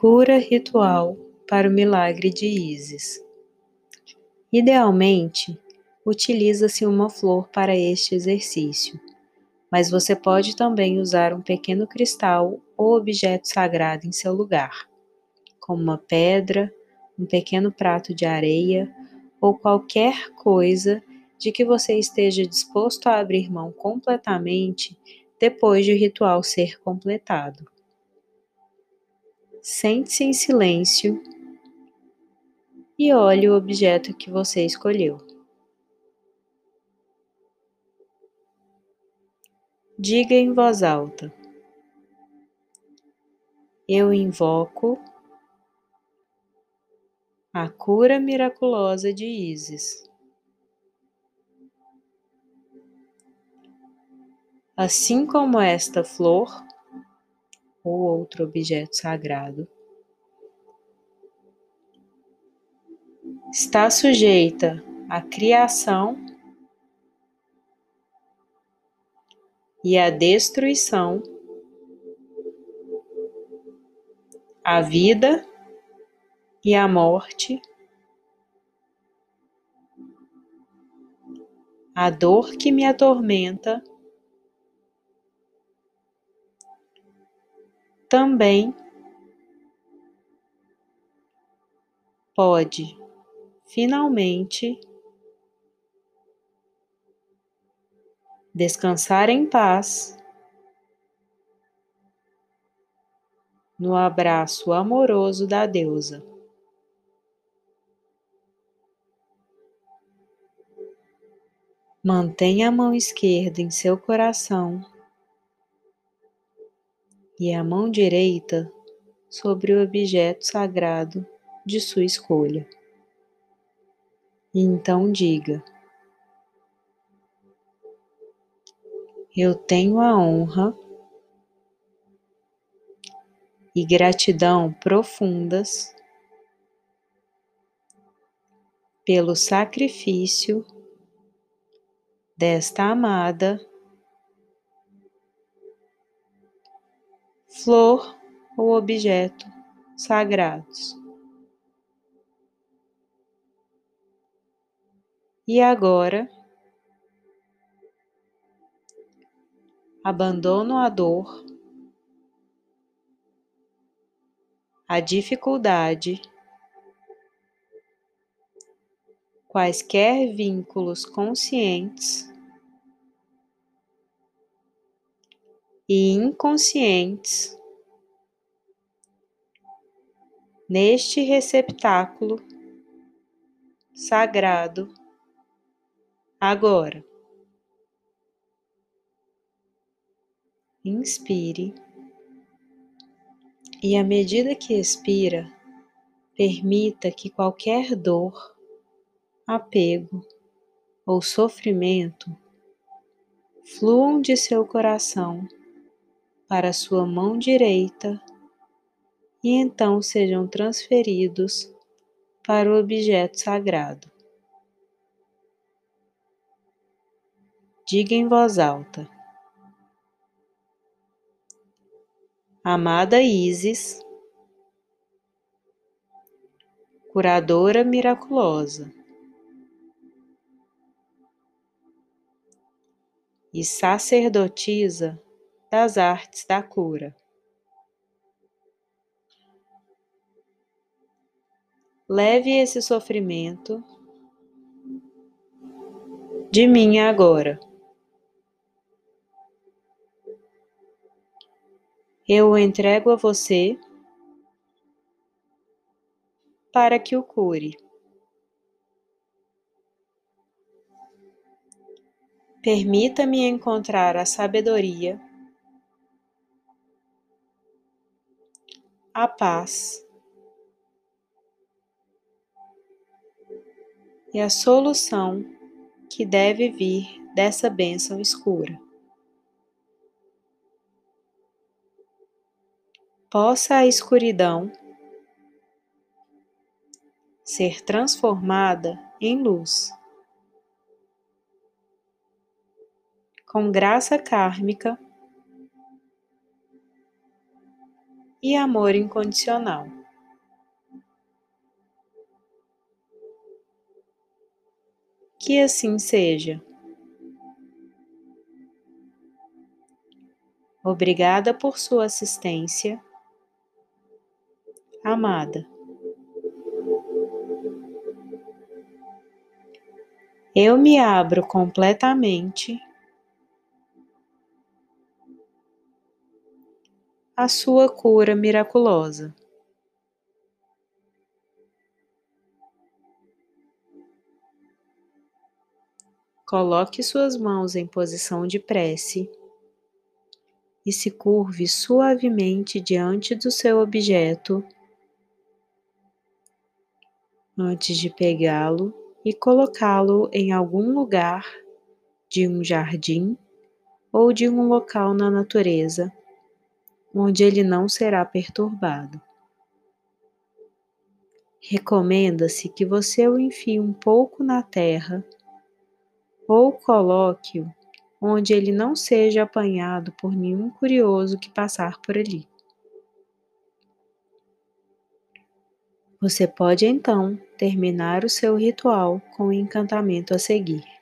Cura Ritual para o Milagre de Isis. Idealmente, utiliza-se uma flor para este exercício, mas você pode também usar um pequeno cristal ou objeto sagrado em seu lugar, como uma pedra, um pequeno prato de areia ou qualquer coisa de que você esteja disposto a abrir mão completamente depois de o ritual ser completado. Sente-se em silêncio e olhe o objeto que você escolheu. Diga em voz alta: eu invoco a cura miraculosa de Isis. Assim como esta flor ou outro objeto sagrado está sujeita à criação e à destruição, à vida e à morte, à dor que me atormenta, também pode finalmente descansar em paz no abraço amoroso da deusa. Mantenha a mão esquerda em seu coração e a mão direita sobre o objeto sagrado de sua escolha. Então diga: eu tenho a honra e gratidão profundas pelo sacrifício desta amada flor ou objeto sagrados. E agora, abandono a dor, a dificuldade, quaisquer vínculos conscientes e inconscientes neste receptáculo sagrado agora. Inspire e, à medida que expira, permita que qualquer dor, apego ou sofrimento fluam de seu coração para sua mão direita e então sejam transferidos para o objeto sagrado. Diga em voz alta: amada Isis, curadora miraculosa e sacerdotisa das artes da cura, leve esse sofrimento de mim agora. Eu o entrego a você para que o cure. Permita-me encontrar a sabedoria, a paz e a solução que deve vir dessa bênção escura. Possa a escuridão ser transformada em luz. Com graça kármica, e amor incondicional. Que assim seja. Obrigada por sua assistência, amada. Eu me abro completamente à sua cura miraculosa. Coloque suas mãos em posição de prece e se curve suavemente diante do seu objeto antes de pegá-lo e colocá-lo em algum lugar de um jardim ou de um local na natureza onde ele não será perturbado. Recomenda-se que você o enfie um pouco na terra ou coloque-o onde ele não seja apanhado por nenhum curioso que passar por ali. Você pode então terminar o seu ritual com o encantamento a seguir.